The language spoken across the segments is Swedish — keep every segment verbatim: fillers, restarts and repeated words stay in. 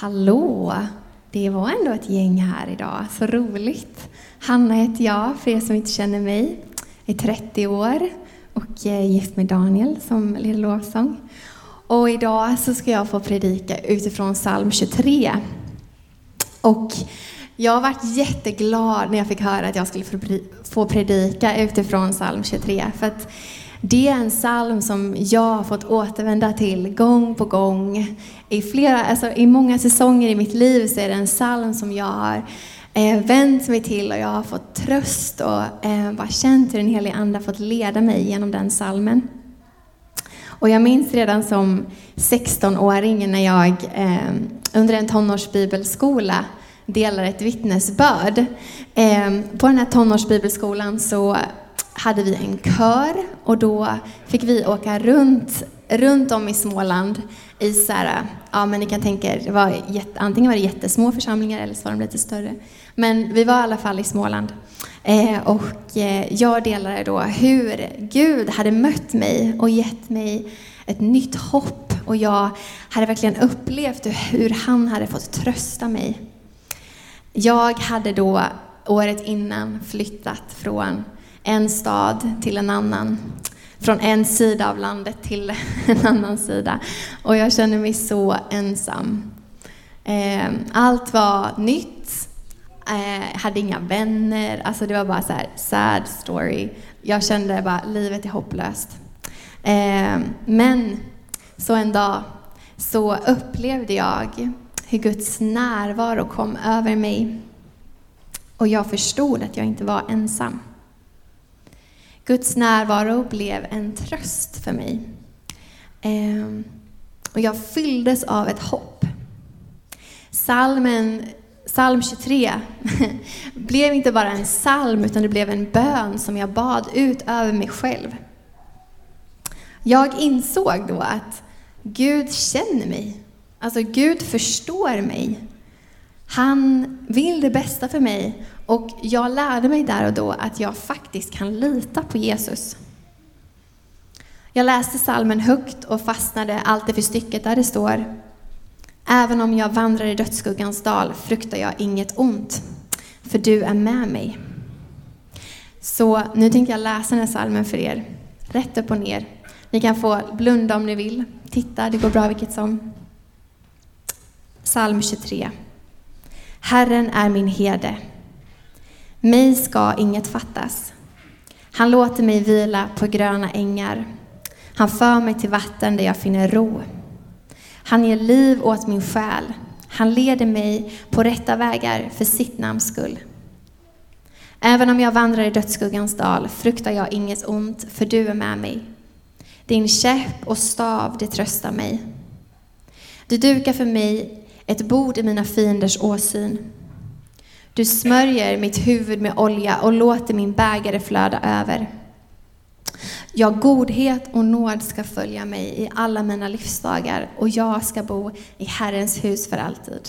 Hallå! Det var ändå ett gäng här idag. Så roligt. Hanna heter jag, för er som inte känner mig. Jag är trettio år och är gift med Daniel som leder lovsång. Och idag så ska jag få predika utifrån psalm tjugotre. Och jag var jätteglad när jag fick höra att jag skulle få predika utifrån psalm tjugotre. För att det är en psalm som jag har fått återvända till gång på gång. I, flera, alltså i många säsonger i mitt liv så är det en psalm som jag har eh, vänt mig till. Och jag har fått tröst och eh, bara känt hur den heliga ande fått leda mig genom den psalmen. Och jag minns redan som sexton-åring när jag eh, under en tonårsbibelskola delade ett vittnesbörd. Eh, på den här tonårsbibelskolan så hade vi en kör och då fick vi åka runt, runt om i Småland. I så här, ja, men ni kan tänka er, det var jätte, antingen var det jättesmå församlingar eller så var de lite större. Men vi var i alla fall i Småland. Eh, och eh, jag delade då hur Gud hade mött mig och gett mig ett nytt hopp. Och jag hade verkligen upplevt hur han hade fått trösta mig. Jag hade då året innan flyttat från en stad till en annan. Från en sida av landet till en annan sida. Och jag kände mig så ensam. Allt var nytt. Jag hade inga vänner. Alltså det var bara så här, sad story. Jag kände bara, livet är hopplöst. Men så en dag så upplevde jag hur Guds närvaro kom över mig. Och jag förstod att jag inte var ensam. Guds närvaro blev en tröst för mig. Eh, och jag fylldes av ett hopp. Psalmen, psalm tjugotre blev inte bara en psalm utan det blev en bön som jag bad ut över mig själv. Jag insåg då att Gud känner mig. Alltså Gud förstår mig. Han vill det bästa för mig. Och jag lärde mig där och då att jag faktiskt kan lita på Jesus. Jag läste psalmen högt och fastnade alltid för stycket där det står: även om jag vandrar i dödsskuggans dal fruktar jag inget ont, för du är med mig. Så nu tänker jag läsa den här psalmen för er, rätt upp och ner. Ni kan få blunda om ni vill. Titta, det går bra vilket som. Psalm tjugotre. Herren är min herde. Mig ska inget fattas. Han låter mig vila på gröna ängar. Han för mig till vatten där jag finner ro. Han ger liv åt min själ. Han leder mig på rätta vägar för sitt namns skull. Även om jag vandrar i dödsskuggans dal fruktar jag inget ont, för du är med mig. Din käpp och stav, det tröstar mig. Du dukar för mig ett bord i mina fienders åsyn. Du smörjer mitt huvud med olja och låter min bägare flöda över. Ja, godhet och nåd ska följa mig i alla mina livsdagar och jag ska bo i Herrens hus för alltid.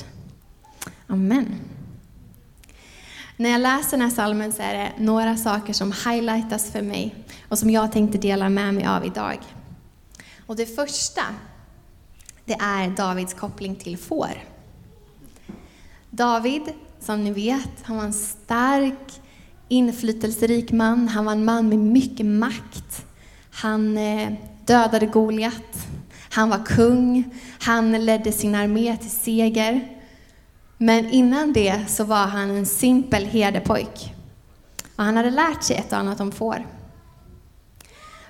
Amen. När jag läser den här psalmen så är det några saker som highlightas för mig och som jag tänkte dela med mig av idag. Och det första, det är Davids koppling till får. David, som ni vet, han var en stark, inflytelserik man. Han var en man med mycket makt. Han dödade Goliat. Han var kung. Han ledde sin armé till seger. Men innan det så var han en simpel herdepojk. Och han hade lärt sig ett och annat om får.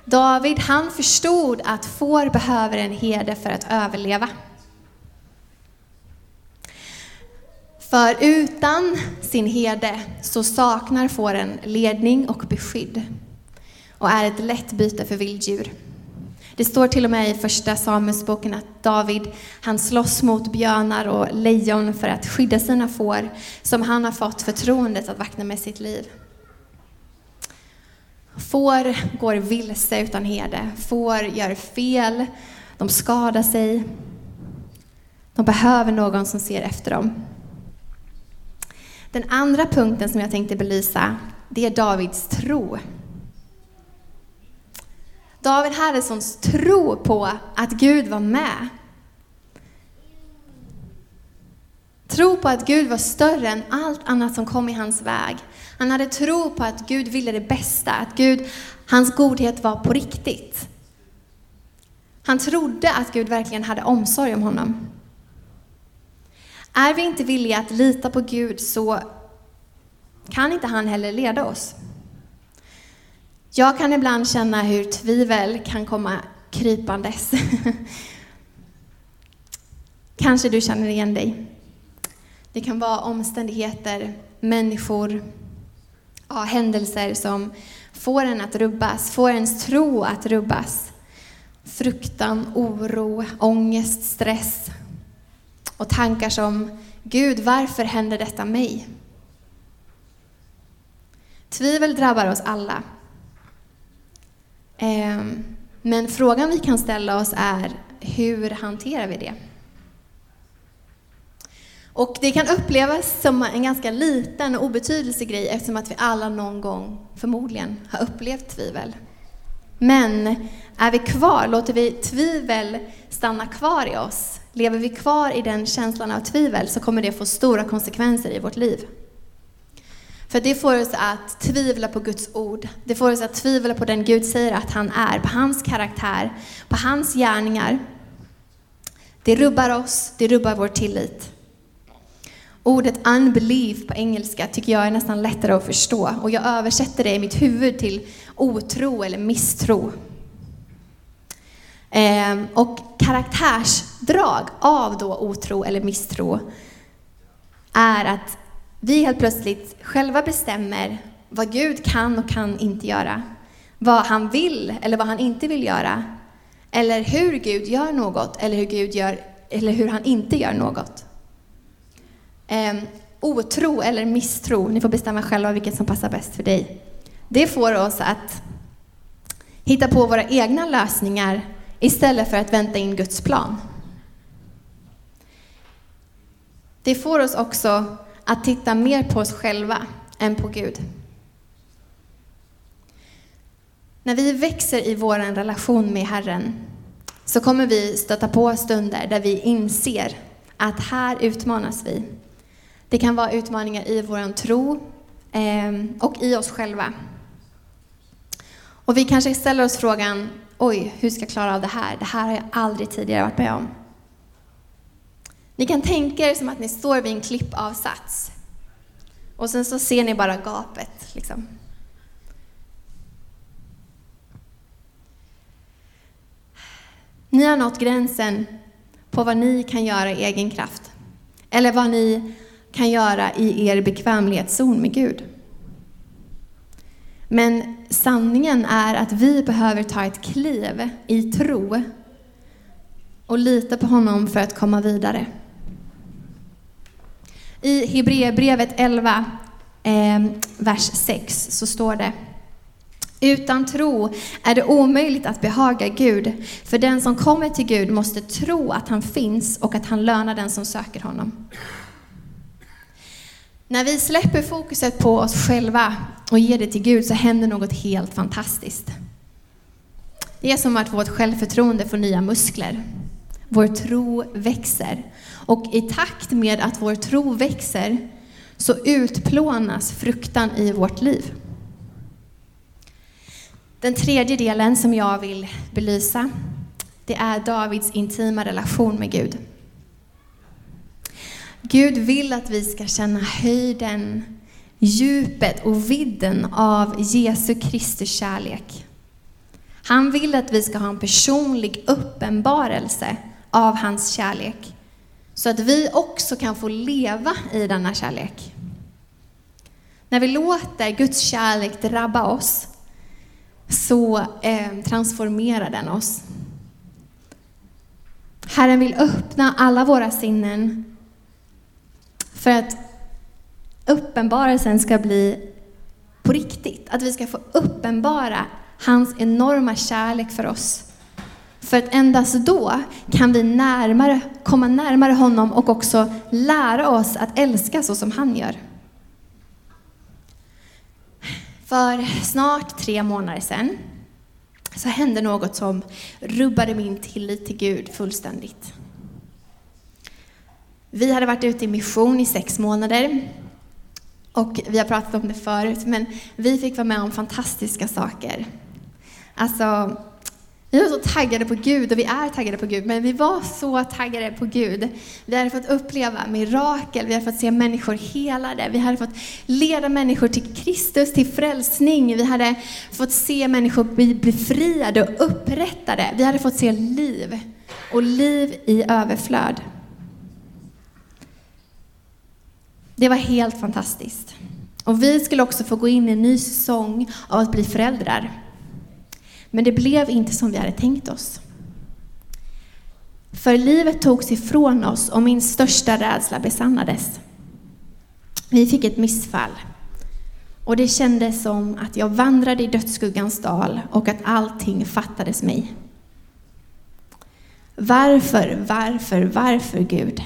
David, han förstod att får behöver en herde för att överleva. För utan sin herde så saknar fåren ledning och beskydd och är ett lätt byte för vilddjur. Det står till och med i första Samuelsboken att David, han slåss mot björnar och lejon för att skydda sina får som han har fått förtroendet att vakna med sitt liv. Får går vilse utan herde. Får gör fel, de skadar sig. De behöver någon som ser efter dem. Den andra punkten som jag tänkte belysa, det är Davids tro. David hade sån tro på att Gud var med. tro på att Gud var större än allt annat som kom i hans väg. Han hade tro på att Gud ville det bästa, att Gud, hans godhet var på riktigt. Han trodde att Gud verkligen hade omsorg om honom. Är vi inte villiga att lita på Gud så kan inte han heller leda oss. Jag kan ibland känna hur tvivel kan komma krypandes. Kanske du känner igen dig. Det kan vara omständigheter, människor, ja, händelser som får en att rubbas, får ens tro att rubbas. Fruktan, oro, ångest, stress och tankar som Gud, varför händer detta mig? Tvivel drabbar oss alla. Men frågan vi kan ställa oss är, hur hanterar vi det? Och det kan upplevas som en ganska liten och obetydlig grej, eftersom att vi alla någon gång förmodligen har upplevt tvivel. Men är vi kvar, låter vi tvivel stanna kvar i oss, lever vi kvar i den känslan av tvivel, så kommer det få stora konsekvenser i vårt liv. För det får oss att tvivla på Guds ord. Det får oss att tvivla på den Gud säger att han är, på hans karaktär, på hans gärningar. Det rubbar oss, det rubbar vår tillit. Ordet unbelief på engelska tycker jag är nästan lättare att förstå. Och jag översätter det i mitt huvud till otro eller misstro. Ehm, och karaktärsdrag av då otro eller misstro är att vi helt plötsligt själva bestämmer vad Gud kan och kan inte göra. Vad han vill eller vad han inte vill göra. Eller hur Gud gör något eller hur, Gud gör, eller hur han inte gör något. Eh, otro eller misstro, ni får bestämma själva vilket som passar bäst för dig. Det får oss att hitta på våra egna lösningar istället för att vänta in Guds plan. Det får oss också att titta mer på oss själva än på Gud. När vi växer i vår relation med Herren så kommer vi stöta på stunder där vi inser att här utmanas vi. Det kan vara utmaningar i vår tro och i oss själva. Och vi kanske ställer oss frågan, oj, hur ska jag klara av det här? Det här har jag aldrig tidigare varit med om. Ni kan tänka er som att ni står vid en klippavsats. Och sen så ser ni bara gapet. Liksom. Ni har nått gränsen på vad ni kan göra i egen kraft. Eller vad ni kan göra i er bekvämlighetszon med Gud. Men sanningen är att vi behöver ta ett kliv i tro. Och lita på honom för att komma vidare. I Hebreerbrevet elva, eh, vers sex så står det: utan tro är det omöjligt att behaga Gud, för den som kommer till Gud måste tro att han finns och att han lönar den som söker honom. När vi släpper fokuset på oss själva och ger det till Gud så händer något helt fantastiskt. Det är som att vårt självförtroende får nya muskler. Vår tro växer. Och i takt med att vår tro växer så utplånas fruktan i vårt liv. Den tredje delen som jag vill belysa, det är Davids intima relation med Gud. Gud vill att vi ska känna höjden, djupet och vidden av Jesu Kristus kärlek. Han vill att vi ska ha en personlig uppenbarelse av hans kärlek. Så att vi också kan få leva i denna kärlek. När vi låter Guds kärlek drabba oss så eh, transformerar den oss. Herren vill öppna alla våra sinnen för att uppenbarelsen ska bli på riktigt. Att vi ska få uppenbara hans enorma kärlek för oss. För att endast då kan vi närmare, komma närmare honom och också lära oss att älska så som han gör. För snart tre månader sedan så hände något som rubbade min tillit till Gud fullständigt. Vi hade varit ute i mission i sex månader. Och vi har pratat om det förut, men vi fick vara med om fantastiska saker. Alltså, vi var så taggade på Gud, och vi är taggade på Gud, men vi var så taggade på Gud. Vi hade fått uppleva mirakel, vi hade fått se människor helade, vi hade fått leda människor till Kristus, till frälsning. Vi hade fått se människor bli befriade och upprättade. Vi hade fått se liv, och liv i överflöd. Det var helt fantastiskt. Och vi skulle också få gå in i en ny säsong av att bli föräldrar. Men det blev inte som vi hade tänkt oss. För livet togs ifrån oss och min största rädsla besannades. Vi fick ett missfall. Och det kändes som att jag vandrade i dödsskuggans dal och att allting fattades mig. Varför, varför, varför Gud?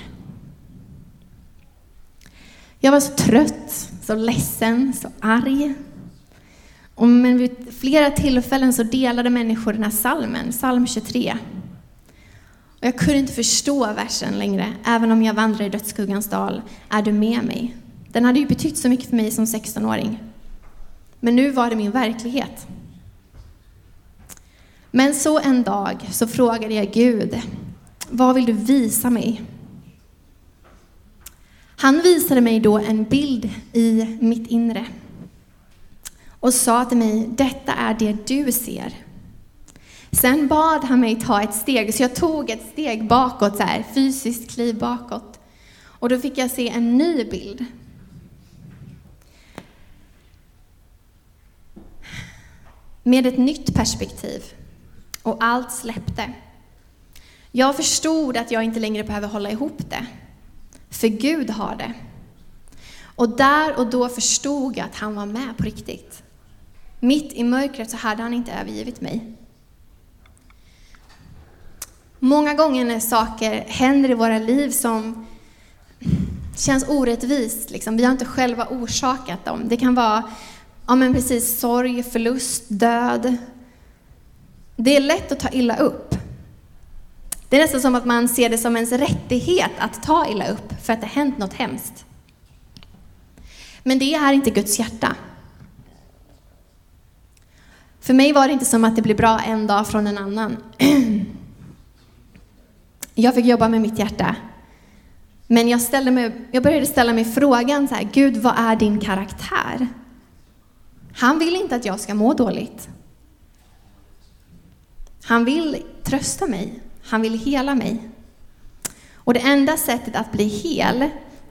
Jag var så trött, så ledsen, så arg. Och men vid flera tillfällen så delade människor den här salmen, salm tjugotre. Och jag kunde inte förstå versen längre. Även om jag vandrar i dödsskuggans dal, är du med mig? Den hade ju betytt så mycket för mig som sexton-åring. Men nu var det min verklighet. Men så en dag så frågade jag Gud, vad vill du visa mig? Han visade mig då en bild i mitt inre och sa till mig, detta är det du ser. Sen bad han mig ta ett steg, så jag tog ett steg bakåt, så här, fysiskt kliv bakåt. Och då fick jag se en ny bild. Med ett nytt perspektiv. Och allt släppte. Jag förstod att jag inte längre behöver hålla ihop det. För Gud har det. Och där och då förstod jag att han var med på riktigt. Mitt i mörkret så hade han inte övergivit mig. Många gånger när saker händer i våra liv som känns orättvist. Liksom, vi har inte själva orsakat dem. Det kan vara ja, men precis, sorg, förlust, död. Det är lätt att ta illa upp. Det är nästan som att man ser det som ens rättighet att ta illa upp för att det hänt något hemskt. Men det är inte Guds hjärta. För mig var det inte som att det blir bra en dag från en annan. Jag fick jobba med mitt hjärta. Men jag, ställde mig, jag började ställa mig frågan så här, Gud, vad är din karaktär? Han vill inte att jag ska må dåligt. Han vill trösta mig. Han vill hela mig. Och det enda sättet att bli hel,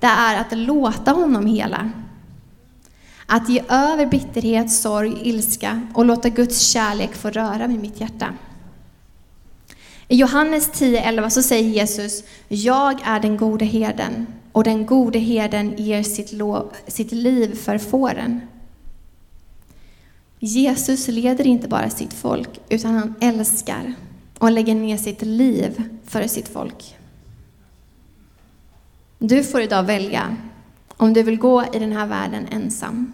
det är att låta honom hela. Att ge över bitterhet, sorg, ilska och låta Guds kärlek få röra vid mitt hjärta. I Johannes tio elva så säger Jesus, jag är den gode herden och den gode herden ger sitt, lov, sitt liv för fåren. Jesus leder inte bara sitt folk utan han älskar och lägger ner sitt liv för sitt folk. Du får idag välja om du vill gå i den här världen ensam.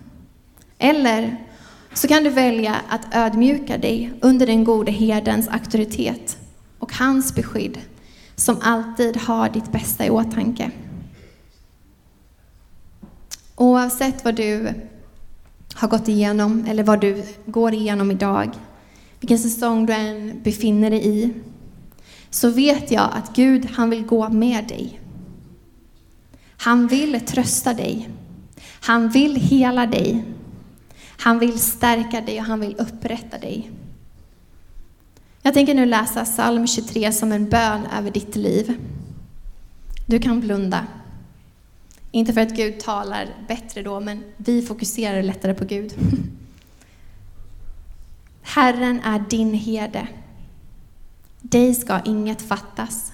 Eller så kan du välja att ödmjuka dig under den gode herdens auktoritet och hans beskydd som alltid har ditt bästa i åtanke. Oavsett vad du har gått igenom eller vad du går igenom idag, vilken säsong du än befinner dig i, så vet jag att Gud, han vill gå med dig. Han vill trösta dig. Han vill hela dig. Han vill stärka dig och han vill upprätta dig. Jag tänker nu läsa psalm tjugotre som en bön över ditt liv. Du kan blunda. Inte för att Gud talar bättre då, men vi fokuserar lättare på Gud. Herren är din herde. Dig ska inget fattas.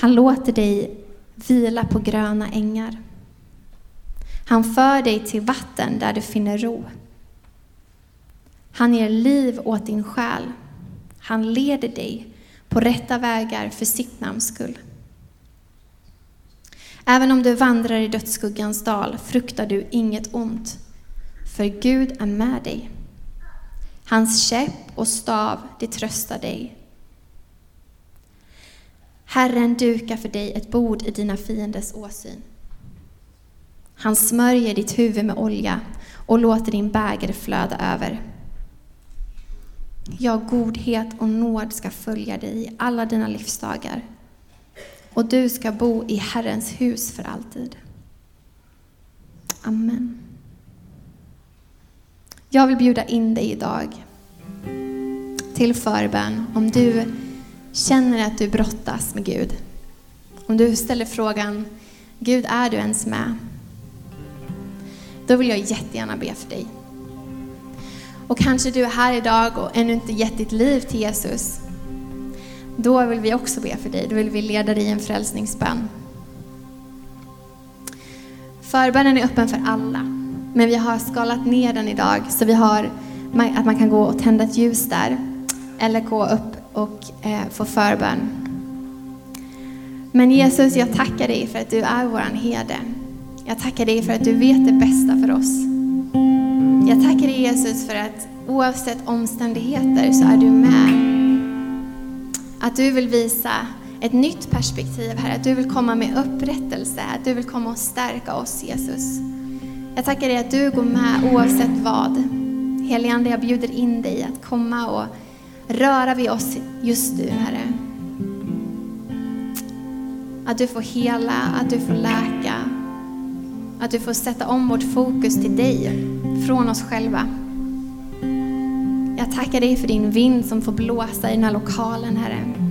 Han låter dig vila på gröna ängar. Han för dig till vatten där du finner ro. Han ger liv åt din själ. Han leder dig på rätta vägar för sitt namns skull. Även om du vandrar i dödsskuggans dal fruktar du inget ont. För Gud är med dig. Hans käpp och stav, det tröstar dig. Herren dukar för dig ett bord i dina fienders åsyn. Han smörjer ditt huvud med olja och låter din bägare flöda över. Ja, godhet och nåd ska följa dig i alla dina livsdagar, och du ska bo i Herrens hus för alltid. Amen. Jag vill bjuda in dig idag till förbön om du känner att du brottas med Gud. Om du ställer frågan, Gud, är du ens med? Då vill jag jättegärna be för dig. Och kanske du är här idag och ännu inte gett ditt liv till Jesus. Då vill vi också be för dig. Då vill vi leda dig i en frälsningsbön. Förbönen är öppen för alla. Men vi har skalat ner den idag. Så vi har att man kan gå och tända ett ljus där. Eller gå upp och eh, få förbön. Men Jesus, jag tackar dig för att du är våran herde. Jag tackar dig för att du vet det bästa för oss. Jag tackar dig, Jesus, för att oavsett omständigheter så är du med. Att du vill visa ett nytt perspektiv här. Att du vill komma med upprättelse. Att du vill komma och stärka oss, Jesus. Jag tackar dig att du går med oavsett vad. Helige Ande, jag bjuder in dig att komma och röra vid oss just nu, Herre. Att du får hela, att du får läka. Att du får sätta om vårt fokus till dig, från oss själva. Jag tackar dig för din vind som får blåsa i den här lokalen, Herre.